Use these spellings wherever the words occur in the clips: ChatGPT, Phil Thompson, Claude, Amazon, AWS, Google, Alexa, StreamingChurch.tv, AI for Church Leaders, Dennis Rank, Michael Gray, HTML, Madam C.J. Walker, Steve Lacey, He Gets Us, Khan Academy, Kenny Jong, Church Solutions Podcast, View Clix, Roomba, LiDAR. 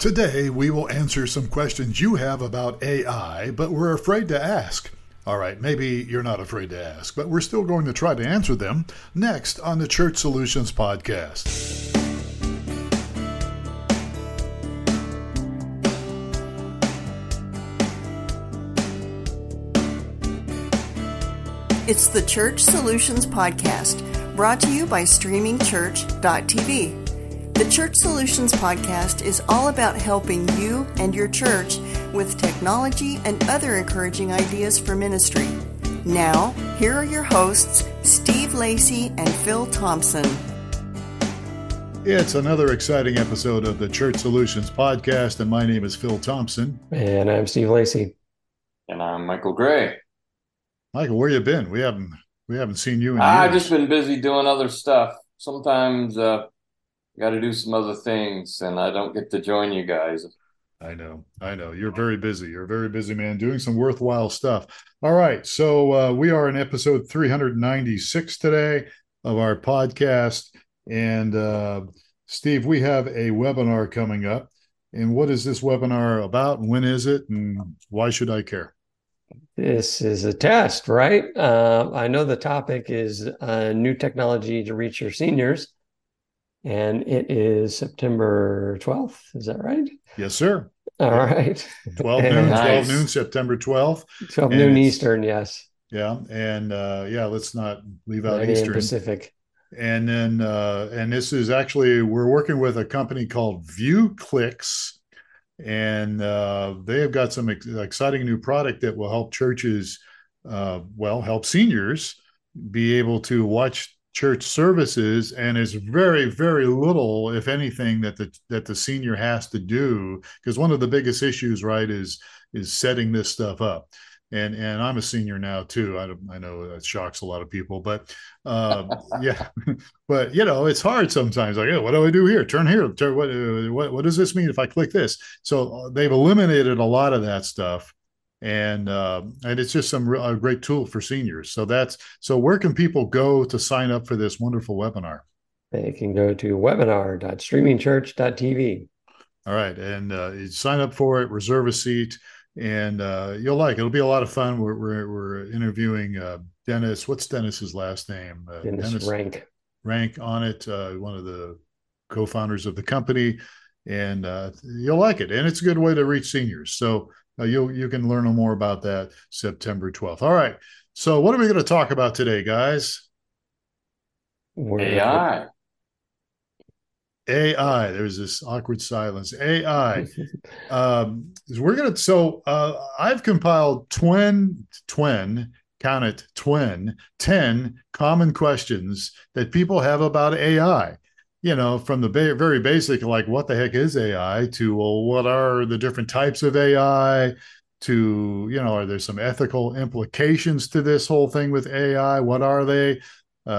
Today, we will answer some questions you have about AI, but we're afraid to ask. All right, maybe you're not afraid to ask, but we're still going to try to answer them next on the Church Solutions Podcast. It's the Church Solutions Podcast, brought to you by StreamingChurch.tv. The Church Solutions Podcast is all about helping you and your church with technology and other encouraging ideas for ministry. Now, here are your hosts, Steve Lacey and Phil Thompson. It's another exciting episode of the Church Solutions Podcast, and my name is Phil Thompson. And I'm Steve Lacey. And I'm Michael Gray. Michael, where you been? We haven't seen you in years. I've just been busy doing other stuff. Sometimes... got to do some other things, and I don't get to join you guys. I know. You're very busy. You're a very busy man doing some worthwhile stuff. All right, so we are in episode 396 today of our podcast. And Steve, we have a webinar coming up. And what is this webinar about, and when is it, and why should I care? This is a test, right? I know the topic is new technology to reach your seniors. And it is September 12th. Is that right? Yes, sir. All right. 12 noon, nice. 12 noon, September 12th. 12 noon Eastern, yes. Yeah. And let's not leave out Eastern. Pacific. And then, and this is actually, we're working with a company called View Clix. And they have got some exciting new product that will help churches, help seniors be able to watch church services, and is very, very little, if anything, that the senior has to do, because one of the biggest issues, right, is setting this stuff up. And I'm a senior now too. I know that shocks a lot of people, but but you know, it's hard sometimes. Like, what do I do here? Turn here. What does this mean if I click this? So they've eliminated a lot of that stuff. And it's just a great tool for seniors. So where can people go to sign up for this wonderful webinar? They can go to webinar.streamingchurch.tv. All right, and sign up for it, reserve a seat, and you'll like it. It'll be a lot of fun. We're interviewing Dennis. What's Dennis's last name? Dennis Rank on it. One of the co-founders of the company, and you'll like it. And it's a good way to reach seniors. So. You can learn more about that September 12th. All right. So what are we going to talk about today, guys? AI. There's this awkward silence. AI. I've compiled 10 common questions that people have about AI. You know, from the very basic, like, what the heck is AI, to, well, what are the different types of AI, to, you know, are there some ethical implications to this whole thing with AI? What are they? What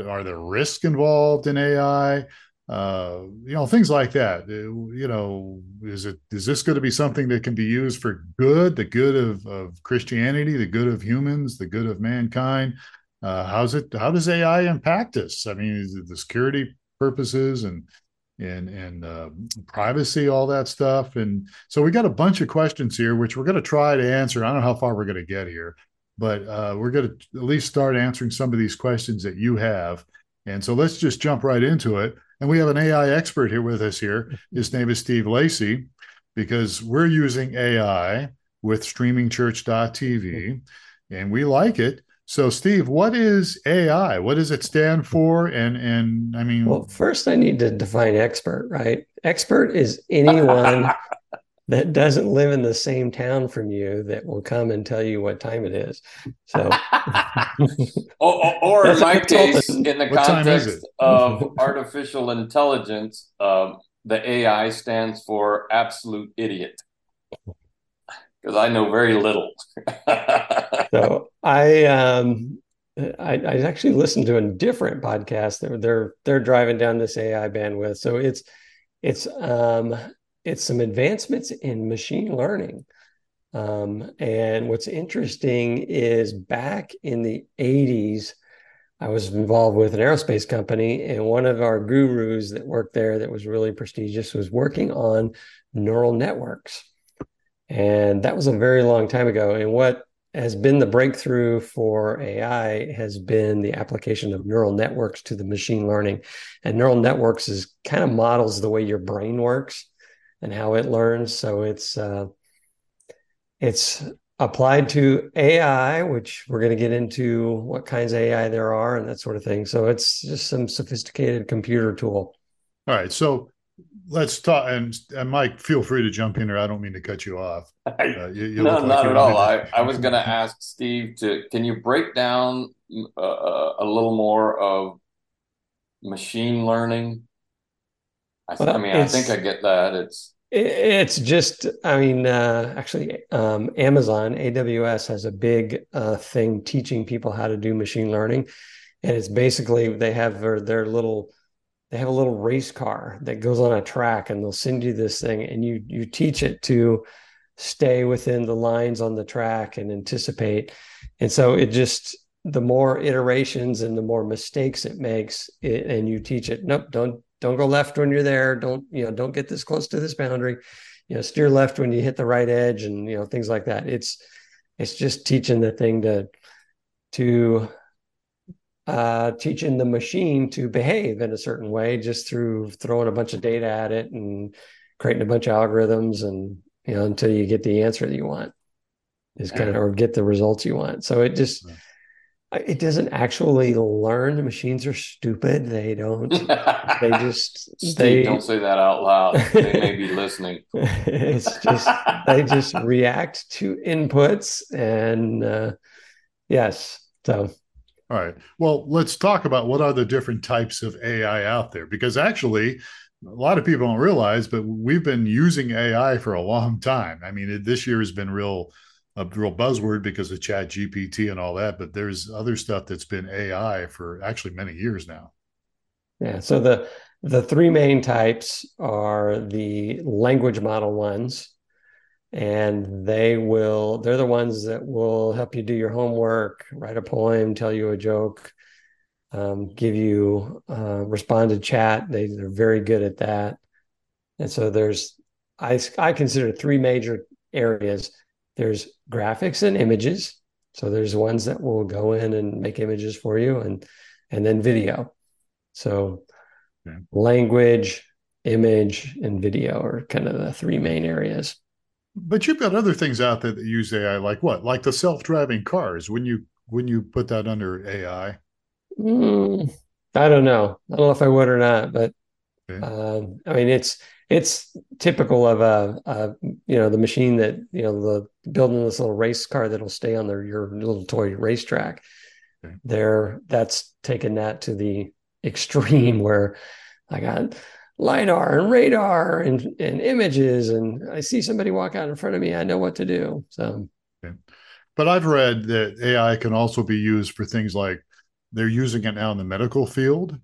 are the risks involved in AI? Things like that. Is this going to be something that can be used for good, the good of Christianity, the good of humans, the good of mankind? How does AI impact us? I mean, is it the security purposes and privacy, all that stuff? And so we got a bunch of questions here, which we're going to try to answer. I don't know how far we're going to get here, but we're going to at least start answering some of these questions that you have. And so let's just jump right into it. And we have an AI expert here with us here. His name is Steve Lacey, because we're using AI with streamingchurch.tv, and we like it. So, Steve, what is AI? What does it stand for? And I mean... Well, first I need to define expert, right? Expert is anyone that doesn't live in the same town from you that will come and tell you what time it is. So, or in my case, in the context of artificial intelligence, the AI stands for absolute idiot. Because I know very little. So I actually listened to a different podcast. They're driving down this AI bandwidth. So it's some advancements in machine learning. And what's interesting is, back in the 80s, I was involved with an aerospace company, and one of our gurus that worked there that was really prestigious was working on neural networks. And that was a very long time ago. And what has been the breakthrough for AI has been the application of neural networks to the machine learning. And neural networks is kind of models the way your brain works and how it learns. So it's applied to AI, which we're going to get into what kinds of AI there are and that sort of thing. So it's just some sophisticated computer tool. All right. So let's talk, and Mike, feel free to jump in, or I don't mean to cut you off. You no, like not at all. I was going to ask Steve can you break down a little more of machine learning? I think I get that. Amazon, AWS has a big thing teaching people how to do machine learning. And it's basically, they have a little race car that goes on a track, and they'll send you this thing, and you teach it to stay within the lines on the track and anticipate. And so it just, the more iterations and the more mistakes it makes, and you teach it, nope, don't go left when you're there. Don't get this close to this boundary. Steer left when you hit the right edge, and things like that. It's just teaching the thing to teaching the machine to behave in a certain way, just through throwing a bunch of data at it and creating a bunch of algorithms, and until you get the answer that you want, or get the results you want. So it just. It doesn't actually learn. The machines are stupid. They don't. They just. Steve, don't say that out loud. They may be listening. It's just they just react to inputs, and yes. So. All right. Well, let's talk about what are the different types of AI out there, because actually, a lot of people don't realize, but we've been using AI for a long time. I mean, this year has been a real buzzword because of ChatGPT and all that, but there's other stuff that's been AI for actually many years now. Yeah. So the three main types are the language model ones, and they're the ones that will help you do your homework, write a poem, tell you a joke, give you respond to chat. They're very good at that. And so I consider three major areas. There's graphics and images. So there's ones that will go in and make images for you, and then video. So language, image, and video are kind of the three main areas. But you've got other things out there that use AI, like what? Like the self-driving cars. Wouldn't you put that under AI? I don't know. I don't know if I would or not, but it's typical of the machine that, the building this little race car that'll stay on your little toy racetrack. Okay. That's taken that to the extreme, where I got LiDAR and radar and images, and I see somebody walk out in front of me, I know what to do. So, okay. But I've read that AI can also be used for things like, they're using it now in the medical field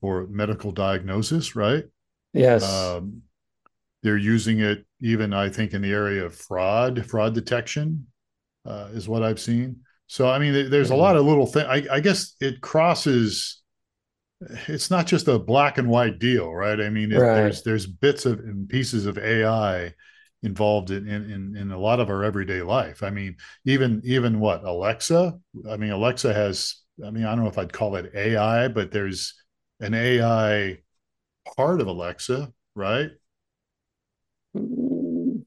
for medical diagnosis, right? Yes. They're using it even, I think, in the area of fraud detection is what I've seen. So, I mean, there's a lot of little things. I guess it's not just a black and white deal, right? I mean, there's bits of and pieces of AI involved in a lot of our everyday life. I mean, even what, Alexa? I mean, Alexa I don't know if I'd call it AI, but there's an AI part of Alexa, right? We're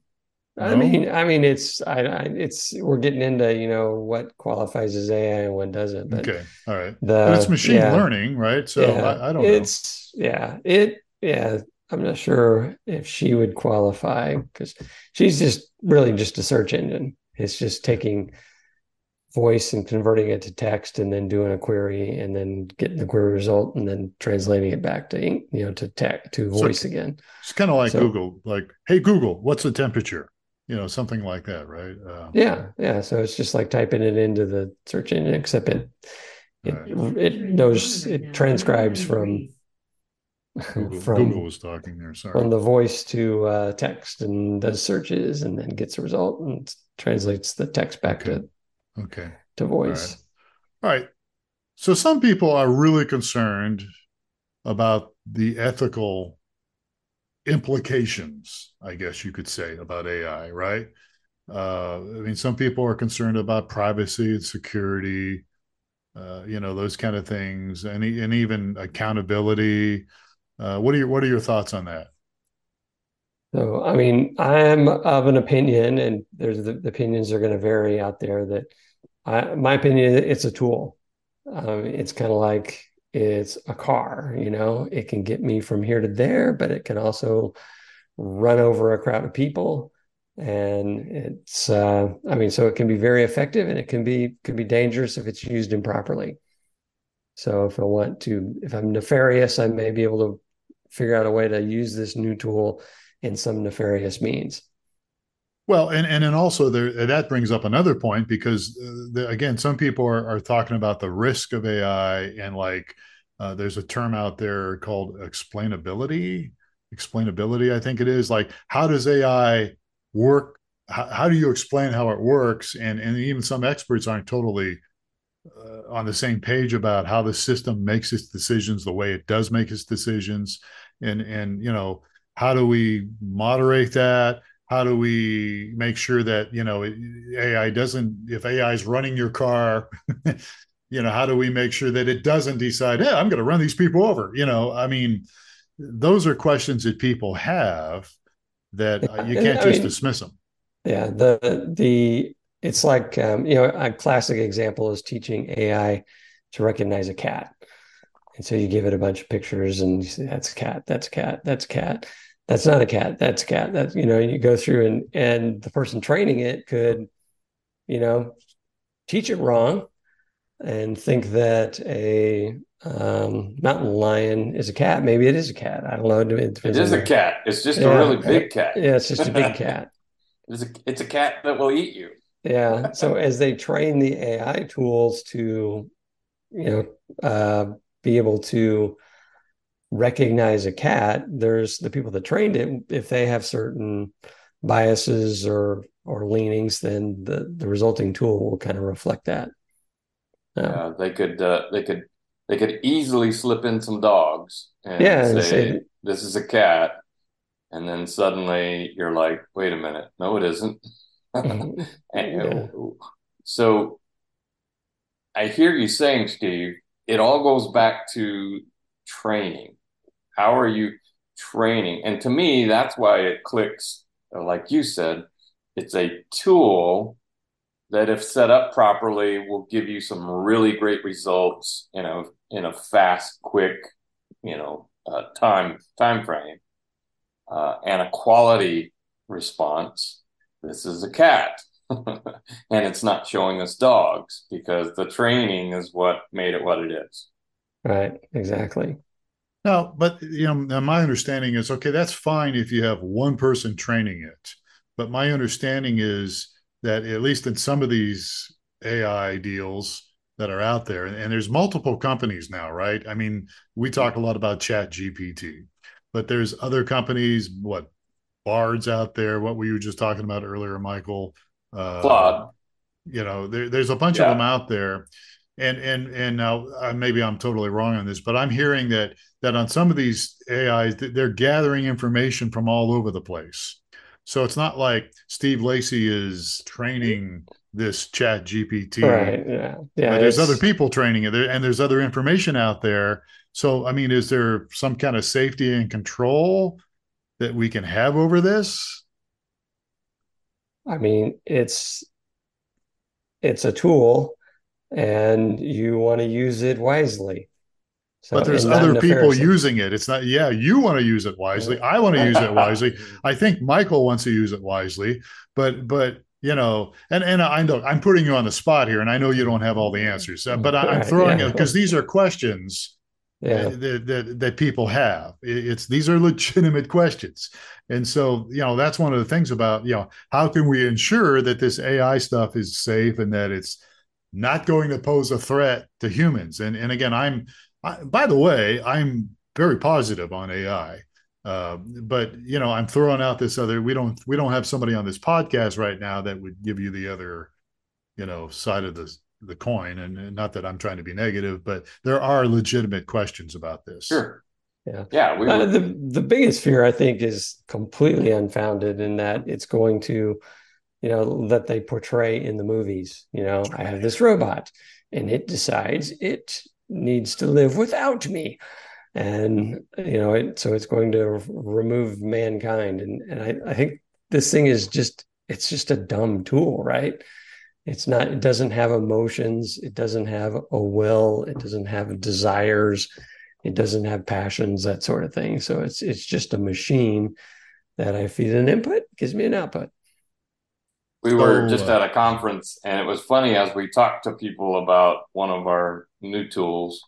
getting into what qualifies as AI and what doesn't. But okay, all right. But it's machine learning, right? So yeah, I don't know. I'm not sure if she would qualify, because she's just really just a search engine. It's just taking voice and converting it to text, and then doing a query, and then getting the query result, and then translating it back to to voice again. It's kind of like Google, like, "Hey Google, what's the temperature?" Something like that, right? So it's just like typing it into the search engine, except it knows, it transcribes from Google was talking there. Sorry, from the voice to text, and does searches, and then gets a result and translates the text back to voice. All right. So some people are really concerned about the ethical implications, I guess you could say, about AI, right? I mean, some people are concerned about privacy and security, you know, those kind of things, and even accountability. What are your thoughts on that? So, I mean, I am of an opinion, and there's the opinions are going to vary out there, that my opinion, it's a tool. It's kind of like it's a car, you know, it can get me from here to there, but it can also run over a crowd of people. And it's, I mean, so it can be very effective, and it can be dangerous if it's used improperly. So if I want to, if I'm nefarious, I may be able to figure out a way to use this new tool in some nefarious means. Well, and then also there, that brings up another point, because again, some people are talking about the risk of AI, and like there's a term out there called explainability. Explainability, I think it is. Like, how does AI work? How do you explain how it works? And even some experts aren't totally on the same page about how the system makes its decisions, the way it does make its decisions, and you know, how do we moderate that? How do we make sure that, you know, AI doesn't, if AI is running your car, you know, how do we make sure that it doesn't decide, hey, I'm going to run these people over? You know, I mean, those are questions that people have that you can't just dismiss them. Yeah, it's like, you know, a classic example is teaching AI to recognize a cat. And so you give it a bunch of pictures and you say, that's a cat, that's a cat, that's a cat. That's not a cat, that's a cat. That's, you know, you go through and the person training it could, you know, teach it wrong and think that a mountain lion is a cat. Maybe it is a cat. I don't know. It is a cat. It's just a really big cat. Yeah, it's just a big cat. It's a cat that will eat you. Yeah. So as they train the AI tools to, you know, be able to recognize a cat, there's the people that trained it, if they have certain biases or leanings, then the resulting tool will kind of reflect that. Yeah, they could easily slip in some dogs and say this is a cat, and then suddenly you're like, wait a minute, no it isn't. So I hear you saying, Steve, it all goes back to training. How are you training? And to me, that's why it clicks. Like you said, it's a tool that, if set up properly, will give you some really great results, you know, in a fast, quick, you know, time frame, and a quality response. This is a cat, and it's not showing us dogs, because the training is what made it what it is. Right, exactly. No, but you know, my understanding is, okay, that's fine if you have one person training it. But my understanding is that, at least in some of these AI deals that are out there, and there's multiple companies now, right? I mean, we talk a lot about ChatGPT, but there's other companies, Bard's out there, what we were just talking about earlier, Michael. Claude. You know, there's a bunch of them out there. And now maybe I'm totally wrong on this, but I'm hearing that on some of these AIs, they're gathering information from all over the place. So it's not like Steve Lacy is training this ChatGPT. Right. Yeah. Yeah. But there's other people training it, and there's other information out there. So I mean, is there some kind of safety and control that we can have over this? I mean, it's a tool, and you want to use it wisely. So, but there's other people using it. It's not, you want to use it wisely. I want to use it wisely. I think Michael wants to use it wisely, but you know, and I know I'm putting you on the spot here, and I know you don't have all the answers, but I'm throwing it, because these are questions that people have. These are legitimate questions. And so, you know, that's one of the things about, you know, how can we ensure that this AI stuff is safe and that it's not going to pose a threat to humans. And again, by the way, I'm very positive on AI, but you know, I'm throwing out this other, we don't have somebody on this podcast right now that would give you the other, you know, side of the coin. And not that I'm trying to be negative, but there are legitimate questions about this. Sure. Yeah. We were... the biggest fear, I think, is completely unfounded in that it's going to, you know, that they portray in the movies. You know, I have this robot and it decides it needs to live without me. And, you know, so it's going to remove mankind. And I think this thing is just, it's just a dumb tool, right? It's not, it doesn't have emotions. It doesn't have a will. It doesn't have desires. It doesn't have passions, that sort of thing. So it's just a machine that I feed an input, gives me an output. We were just at a conference, and it was funny as we talked to people about one of our new tools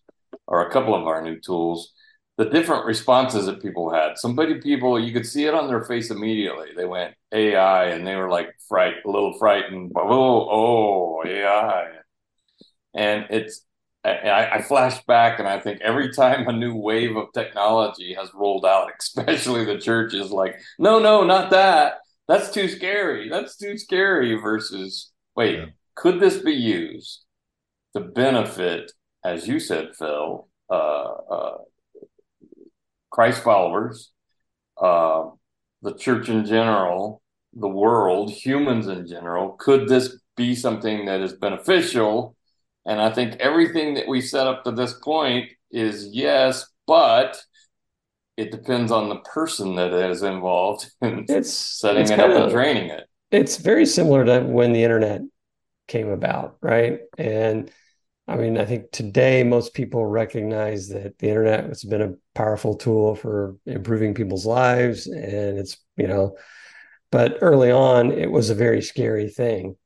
or a couple of our new tools, the different responses that people had. People, you could see it on their face immediately. They went AI, and they were like a little frightened. Oh, AI. And it's, I flash back, and I think every time a new wave of technology has rolled out, especially the church is like, no, not that. That's too scary. Versus, wait, could this be used to benefit, as you said, Phil, Christ followers, the church in general, the world, humans in general? Could this be something that is beneficial? And I think everything that we set up to this point is yes, but it depends on the person that is involved in setting it up and training it. It's very similar to when the internet came about, right? And I mean, I think today most people recognize that the internet has been a powerful tool for improving people's lives. And it's, you know, but early on, it was a very scary thing.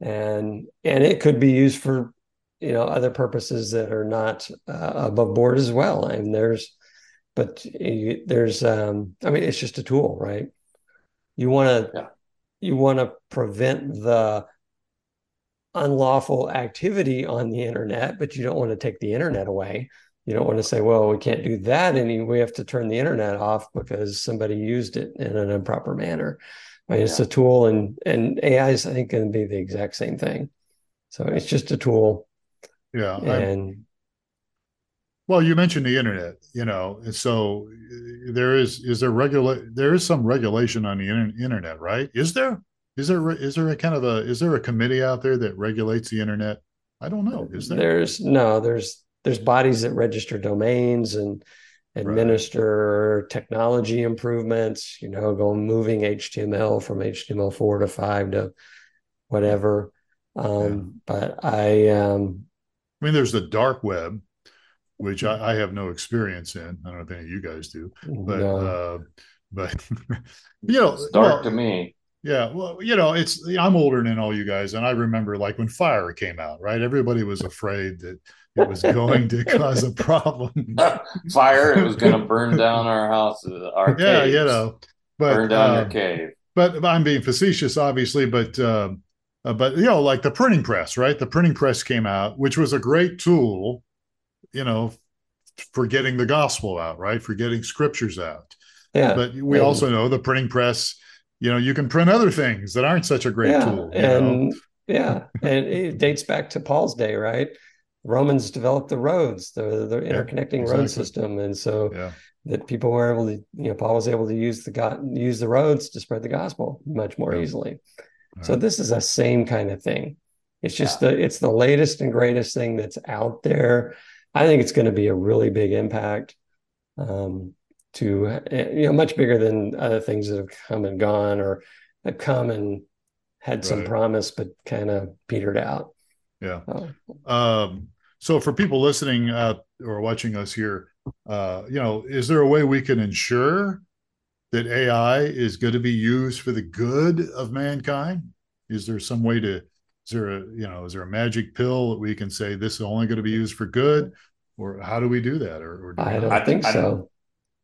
And it could be used for, you know, other purposes that are not above board as well. And I mean, it's just a tool, right? You want to prevent the unlawful activity on the internet, but you don't want to take the internet away. You don't want to say, well, we can't do that, and we have to turn the internet off because somebody used it in an improper manner. I mean, it's a tool, and AI is, I think, going to be the exact same thing. So it's just a tool. Yeah. Well, you mentioned the internet, you know, so there is some regulation on the internet, right? Is there a committee out there that regulates the internet? I don't know. Is there? There's bodies that register domains and administer technology improvements, you know, moving HTML from HTML4 to 5 to whatever. But I mean, there's the dark web, which I have no experience in. I don't know if any of you guys do, but you know, it's dark to me. Yeah. Well, you know, I'm older than all you guys. And I remember like when Fire came out, right? Everybody was afraid that it was going to cause a problem. Fire, it was going to burn down our houses, our caves. Yeah, you know, burn down your cave. But I'm being facetious, obviously, but you know, like the printing press, right? The printing press came out, which was a great tool, you know, for getting the gospel out, right? For getting scriptures out. Yeah. But we also know the printing press, you know, you can print other things that aren't such a great tool. And it dates back to Paul's day, right? Romans developed the roads, the interconnecting road system. And so that people were able to, you know, Paul was able to use the roads to spread the gospel much more easily. So this is the same kind of thing. It's just it's the latest and greatest thing that's out there. I think it's going to be a really big impact to, you know, much bigger than other things that have come and gone or have come and had some promise, but kind of petered out. Yeah. So for people listening or watching us here, you know, is there a way we can ensure that AI is going to be used for the good of mankind? Is there a magic pill that we can say this is only going to be used for good, or how do we do that?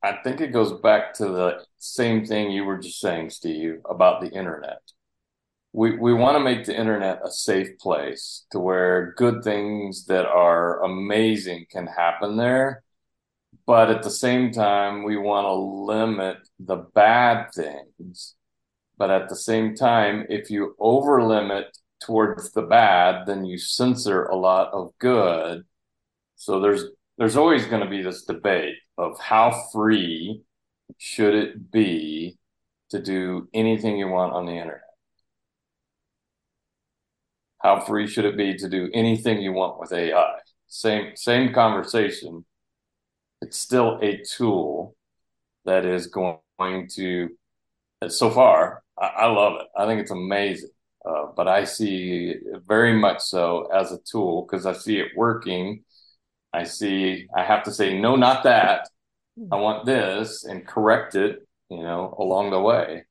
I think it goes back to the same thing you were just saying, Steve, about the internet. We want to make the internet a safe place to where good things that are amazing can happen there. But at the same time, we want to limit the bad things. But at the same time, if you over-limit towards the bad, then you censor a lot of good. So there's always going to be this debate of how free should it be to do anything you want on the internet? How free should it be to do anything you want with AI? Same conversation. It's still a tool that is going to, so far, I love it. I think it's amazing. But I see it very much so as a tool because I see it working. I have to say, no, not that. I want this and correct it, along the way.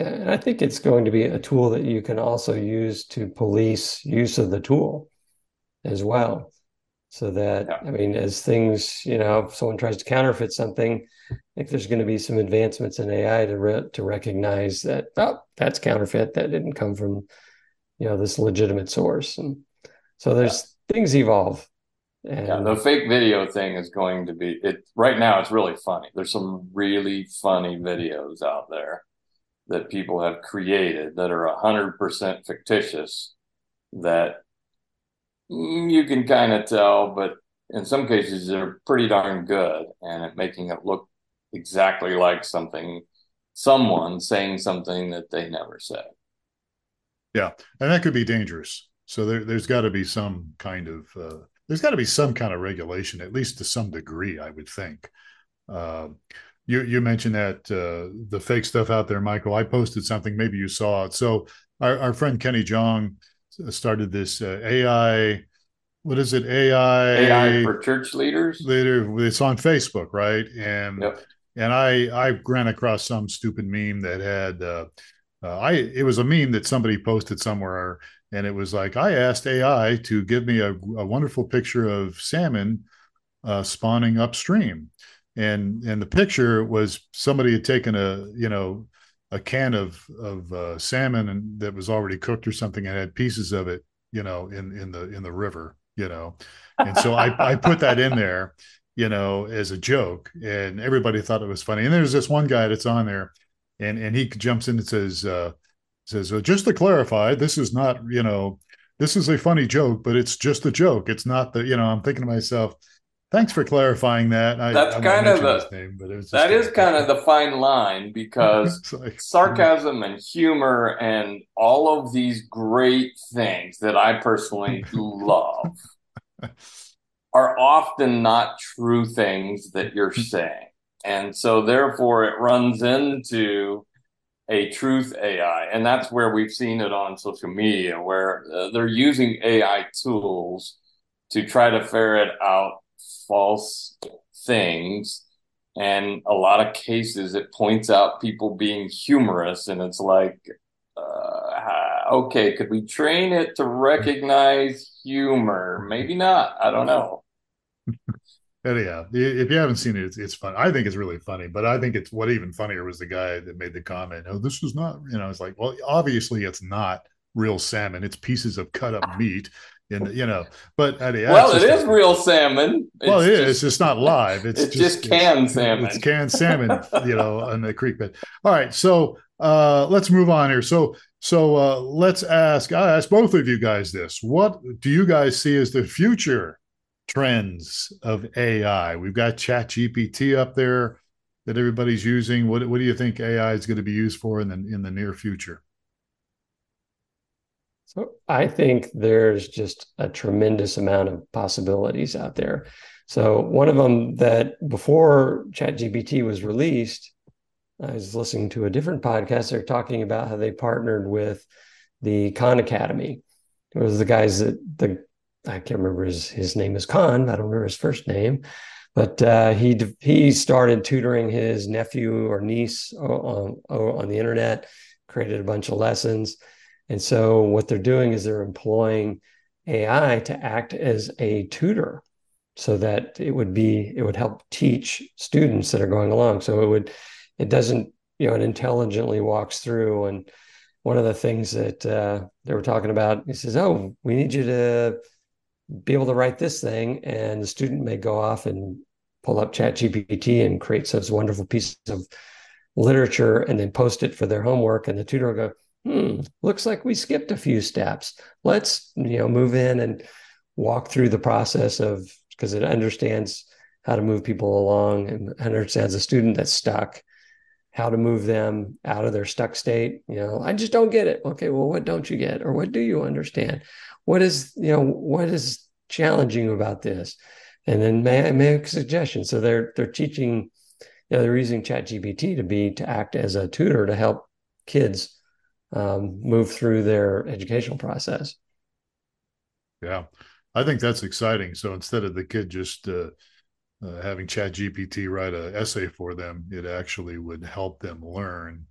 And I think it's going to be a tool that you can also use to police use of the tool as well. So that, yeah. I mean, as things, if someone tries to counterfeit something, I think there's going to be some advancements in AI to recognize that, oh, that's counterfeit. That didn't come from, this legitimate source. And so there's things evolve. And the fake video thing is going to be, right now it's really funny. There's some really funny videos out there that people have created that are 100% fictitious that you can kind of tell, but in some cases they're pretty darn good and at making it look exactly like someone saying something that they never said. Yeah. And that could be dangerous. So there's got to be some kind of, regulation, at least to some degree, I would think. You mentioned that the fake stuff out there, Michael. I posted something. Maybe you saw it. So our friend Kenny Jong started this AI. What is it? AI for Church Leaders. It's on Facebook, right? And I ran across some stupid meme that had it was a meme that somebody posted somewhere, and it was like, I asked AI to give me a wonderful picture of salmon spawning upstream. And the picture was somebody had taken a can of salmon and that was already cooked or something and had pieces of it in the river and so I put that in there as a joke and everybody thought it was funny. And there's this one guy that's on there and he jumps in and says well, just to clarify, this is not this is a funny joke, but it's just a joke. It's not the I'm thinking to myself, thanks for clarifying that. That's kind of the fine line because sarcasm and humor and all of these great things that I personally love are often not true things that you're saying. And so therefore it runs into a truth AI. And that's where we've seen it on social media where they're using AI tools to try to ferret out false things, and a lot of cases it points out people being humorous, and it's like okay, could we train it to recognize humor? Maybe not. I don't know. Anyhow, if you haven't seen it, it's fun. I think it's really funny, but I think it's what even funnier was the guy that made the comment, oh, this is not, it's like, well, obviously it's not real salmon, it's pieces of cut up meat. But it is real salmon. It's not live. It's just canned salmon. It's canned salmon, on the creek bed. All right. So let's move on here. So let's ask, I ask both of you guys this. What do you guys see as the future trends of AI? We've got ChatGPT up there that everybody's using. What do you think AI is going to be used for in the near future? So I think there's just a tremendous amount of possibilities out there. So one of them that before ChatGPT was released, I was listening to a different podcast. They're talking about how they partnered with the Khan Academy. It was the guys I can't remember his name is Khan. I don't remember his first name, but he started tutoring his nephew or niece on the internet, created a bunch of lessons. And so what they're doing is they're employing AI to act as a tutor so that it would help teach students that are going along. So it intelligently walks through. And one of the things that they were talking about, he says, oh, we need you to be able to write this thing. And the student may go off and pull up ChatGPT and create such wonderful pieces of literature and then post it for their homework. And the tutor will go, looks like we skipped a few steps. Let's, move in and walk through the process because it understands how to move people along and understands a student that's stuck, how to move them out of their stuck state. You know, I just don't get it. Okay, well, what don't you get? Or what do you understand? What is, you know, what is challenging about this? And then make suggestions. So they're teaching, you know, they're using ChatGPT to act as a tutor to help kids move through their educational process. Yeah, I think that's exciting. So instead of the kid just having ChatGPT write an essay for them, it actually would help them learn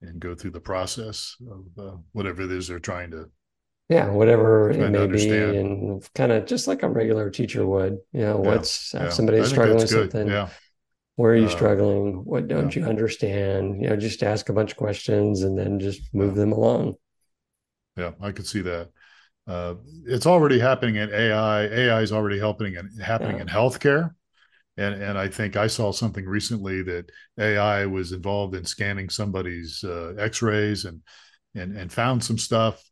and go through the process of whatever it is they're trying to. Yeah, whatever it may be, and kind of just like a regular teacher would, you know, somebody's struggling with something. Yeah. Where are you struggling? What don't you understand? You know, just ask a bunch of questions and then just move them along. Yeah, I could see that. It's already happening in AI. AI is already happening in healthcare. And I think I saw something recently that AI was involved in scanning somebody's x-rays and found some stuff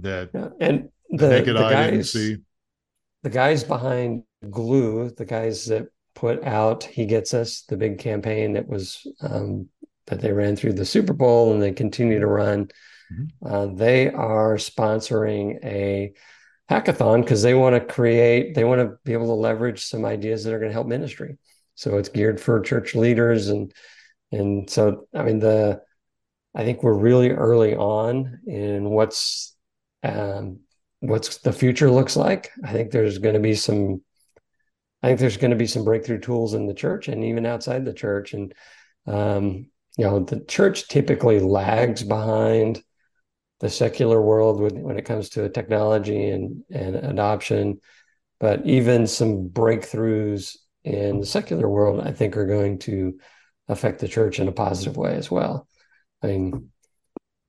that and the naked eye didn't see. The guys behind Glue, the guys that put out He Gets Us, the big campaign that was that they ran through the Super Bowl and they continue to run, they are sponsoring a hackathon because they want to be able to leverage some ideas that are going to help ministry. So it's geared for church leaders, and so I mean I think we're really early on in what's the future looks like. I think there's going to be some breakthrough tools in the church and even outside the church. And, you know, the church typically lags behind the secular world when it comes to technology and adoption, but even some breakthroughs in the secular world, I think, are going to affect the church in a positive way as well. I mean,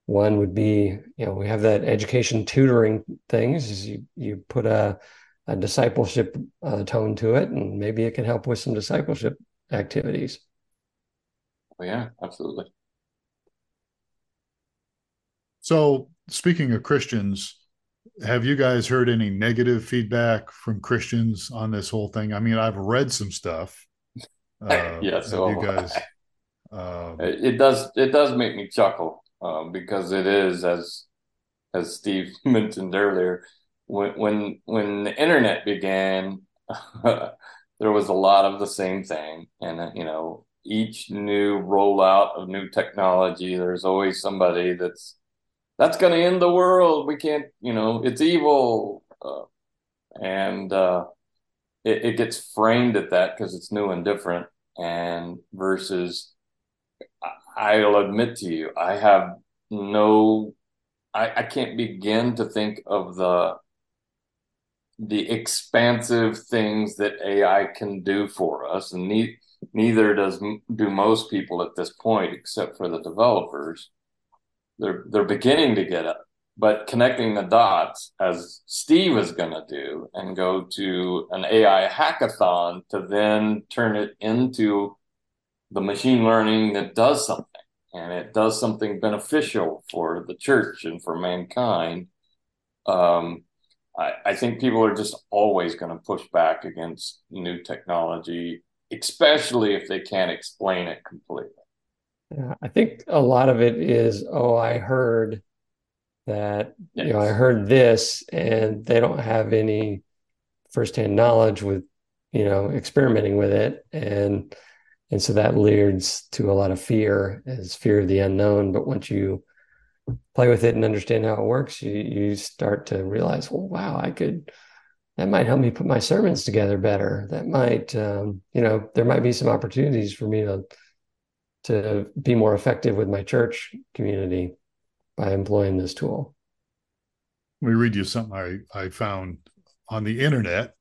one would be, you know, we have that education tutoring things. You put a discipleship tone to it, and maybe it can help with some discipleship activities. Well, yeah, absolutely. So speaking of Christians, have you guys heard any negative feedback from Christians on this whole thing? I mean, I've read some stuff. Yeah, so you guys, it does make me chuckle. Because it is, as Steve mentioned earlier, when the internet began, there was a lot of the same thing, and you know, each new rollout of new technology, there's always somebody that's going to end the world. We can't, you know, it's evil, and it gets framed at that because it's new and different, and versus. I'll admit to you, I can't begin to think of the expansive things that AI can do for us, and neither do most people at this point, except for the developers. They're beginning to get it, but connecting the dots, as Steve is going to do, and go to an AI hackathon to then turn it into the machine learning that does something, and it does something beneficial for the church and for mankind. I think people are just always going to push back against new technology, especially if they can't explain it completely. Yeah, I think a lot of it is, I heard that, yes. You know, I heard this, and they don't have any firsthand knowledge with, you know, experimenting with it. And so that leads to a lot of fear, is fear of the unknown. But once you play with it and understand how it works, you start to realize, well, wow, that might help me put my sermons together better. That might, you know, there might be some opportunities for me to be more effective with my church community by employing this tool. Let me read you something I found on the internet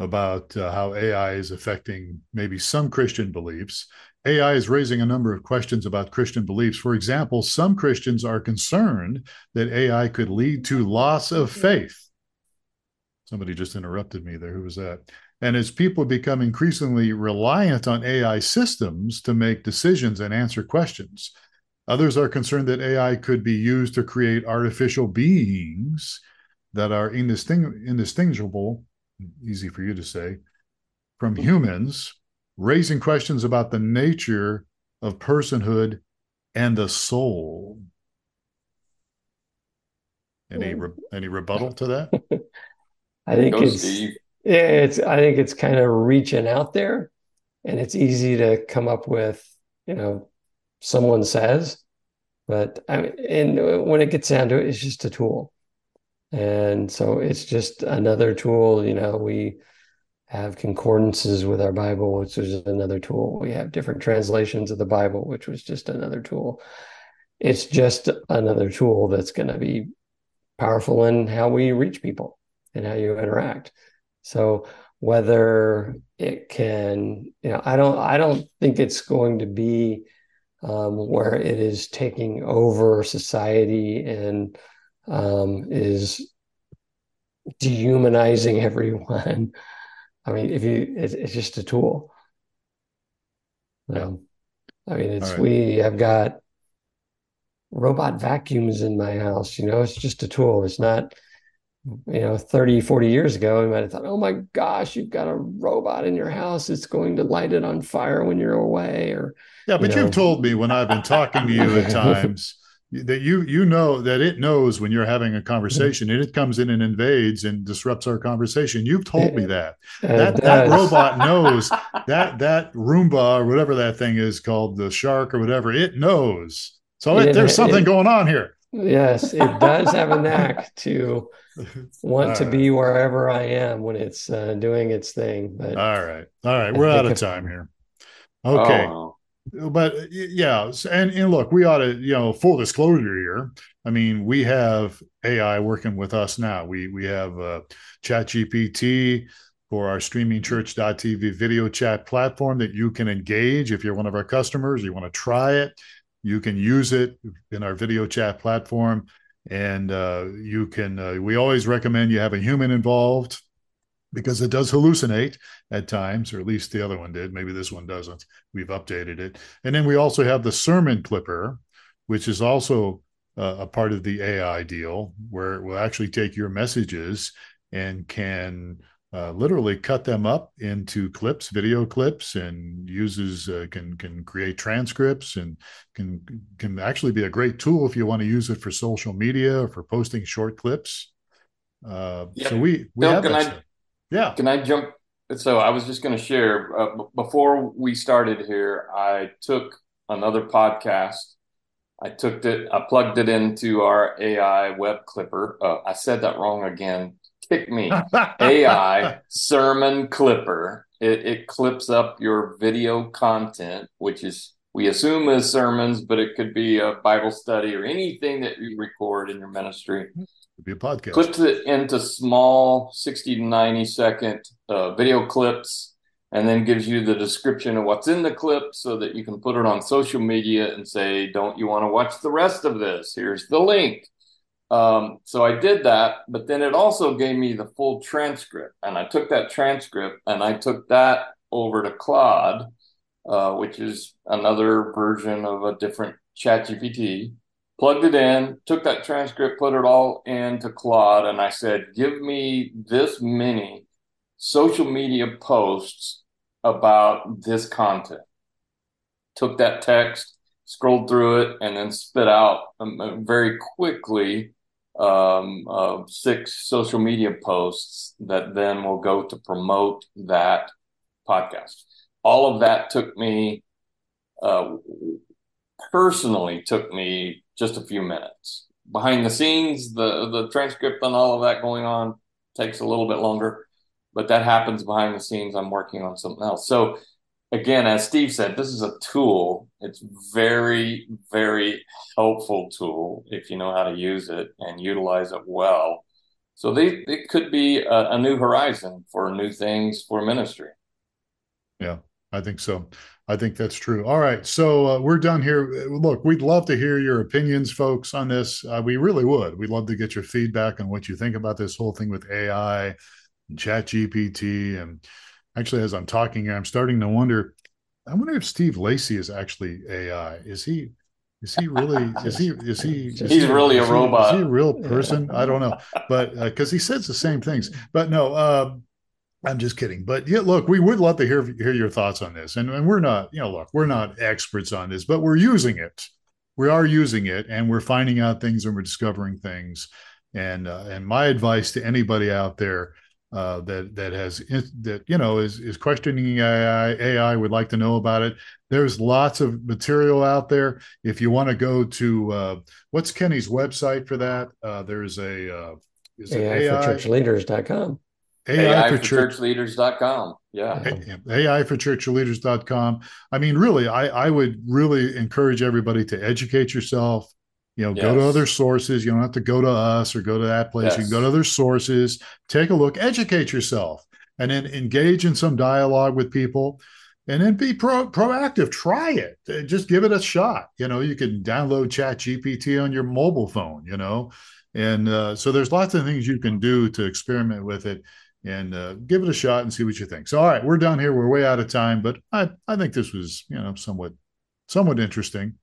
about how AI is affecting maybe some Christian beliefs. AI is raising a number of questions about Christian beliefs. For example, some Christians are concerned that AI could lead to loss of faith. Somebody just interrupted me there. Who was that? And as people become increasingly reliant on AI systems to make decisions and answer questions, others are concerned that AI could be used to create artificial beings that are indistinguishable, easy for you to say, from humans, raising questions about the nature of personhood and the soul. Any rebuttal to that? I think it's kind of reaching out there, and it's easy to come up with, you know, someone says, but I mean, and when it gets down to it, it's just a tool. And so it's just another tool. You know, we have concordances with our Bible, which is another tool. We have different translations of the Bible, which was just another tool. It's just another tool that's going to be powerful in how we reach people and how you interact. So whether it can, you know, I don't think it's going to be where it is taking over society and is dehumanizing everyone. I mean, it's just a tool. So, I mean, we have got robot vacuums in my house, you know, it's just a tool. It's not, you know, 30, 40 years ago, we might have thought, oh my gosh, you've got a robot in your house. It's going to light it on fire when you're away. Or yeah, but you've told me when I've been talking to you at times that you know that it knows when you're having a conversation and it comes in and invades and disrupts our conversation. You've told me that. That robot knows that Roomba or whatever that thing is called, the shark or whatever, it knows. So there's something going on here. Yes, it does have a knack to want to be wherever I am when it's doing its thing. But all right, we're out of time here. Okay, but yeah, and look, we ought to, you know, full disclosure here. I mean, we have AI working with us now. We have ChatGPT for our StreamingChurch.tv video chat platform that you can engage if you're one of our customers. You want to try it. You can use it in our video chat platform, and you can. We always recommend you have a human involved because it does hallucinate at times, or at least the other one did. Maybe this one doesn't. We've updated it, and then we also have the sermon clipper, which is also a part of the AI deal, where it will actually take your messages and can literally cut them up into clips, video clips, and uses can create transcripts and can actually be a great tool if you want to use it for social media or for posting short clips. So we have that stuff. Yeah. Can I jump? So I was just going to share before we started here, I took another podcast. I plugged it into our AI web clipper. I said that wrong again. Pick me. AI sermon clipper. It clips up your video content, which is, we assume is sermons, but it could be a Bible study or anything that you record in your ministry. It could be a podcast. Clips it into small 60 to 90 second video clips, and then gives you the description of what's in the clip so that you can put it on social media and say, don't you want to watch the rest of this? Here's the link. So I did that, but then it also gave me the full transcript, and I took that transcript and I took that over to Claude, which is another version of a different ChatGPT, plugged it in, took that transcript, put it all into Claude. And I said, give me this many social media posts about this content, took that text, scrolled through it, and then spit out very quickly six social media posts that then will go to promote that podcast. All of that took me just a few minutes. Behind the scenes, the transcript and all of that going on takes a little bit longer, but that happens behind the scenes. I'm working on something else. So again, as Steve said, this is a tool. It's very, very helpful tool if you know how to use it and utilize it well. So it could be a new horizon for new things for ministry. Yeah, I think so. I think that's true. All right, so we're done here. Look, we'd love to hear your opinions, folks, on this. We really would. We'd love to get your feedback on what you think about this whole thing with AI and ChatGPT and... Actually, as I'm talking here, I'm starting to wonder. I wonder if Steve Lacey is actually AI. Is he? Is he really? Is he? He's really a robot. Is he a real person? I don't know, but because he says the same things. But no, I'm just kidding. But yeah, look, we would love to hear your thoughts on this. And we're not, you know, look, we're not experts on this, but we're using it. We are using it, and we're finding out things, and we're discovering things. And my advice to anybody out there that is questioning AI, would like to know about it. There's lots of material out there. If you want to go to what's Kenny's website for that? There's a AI for churchleaders.com. AI for churchleaders.com. Yeah. AI for churchleaders.com. I mean, really, I would really encourage everybody to educate yourself. You know, yes. Go to other sources. You don't have to go to us or go to that place. Yes. You can go to other sources, take a look, educate yourself, and then engage in some dialogue with people, and then be proactive. Try it. Just give it a shot. You know, you can download ChatGPT on your mobile phone, you know, and so there's lots of things you can do to experiment with it. And give it a shot and see what you think. So, all right, we're done here. We're way out of time, but I think this was, you know, somewhat interesting.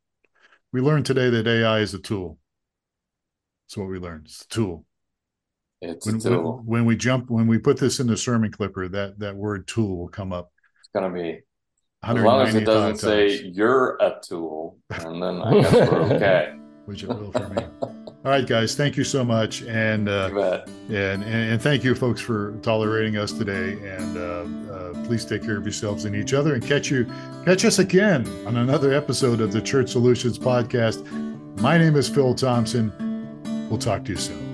We learned today that AI is a tool. That's what we learned. It's a tool. It's a tool. When we put this in the sermon clipper, that word tool will come up. It's going to be, as long as it doesn't say you're a tool, and then I guess we're okay. Which it will for me. All right, guys, thank you so much. And and thank you, folks, for tolerating us today. And please take care of yourselves and each other, and catch us again on another episode of the Church Solutions Podcast. My name is Phil Thompson. We'll talk to you soon.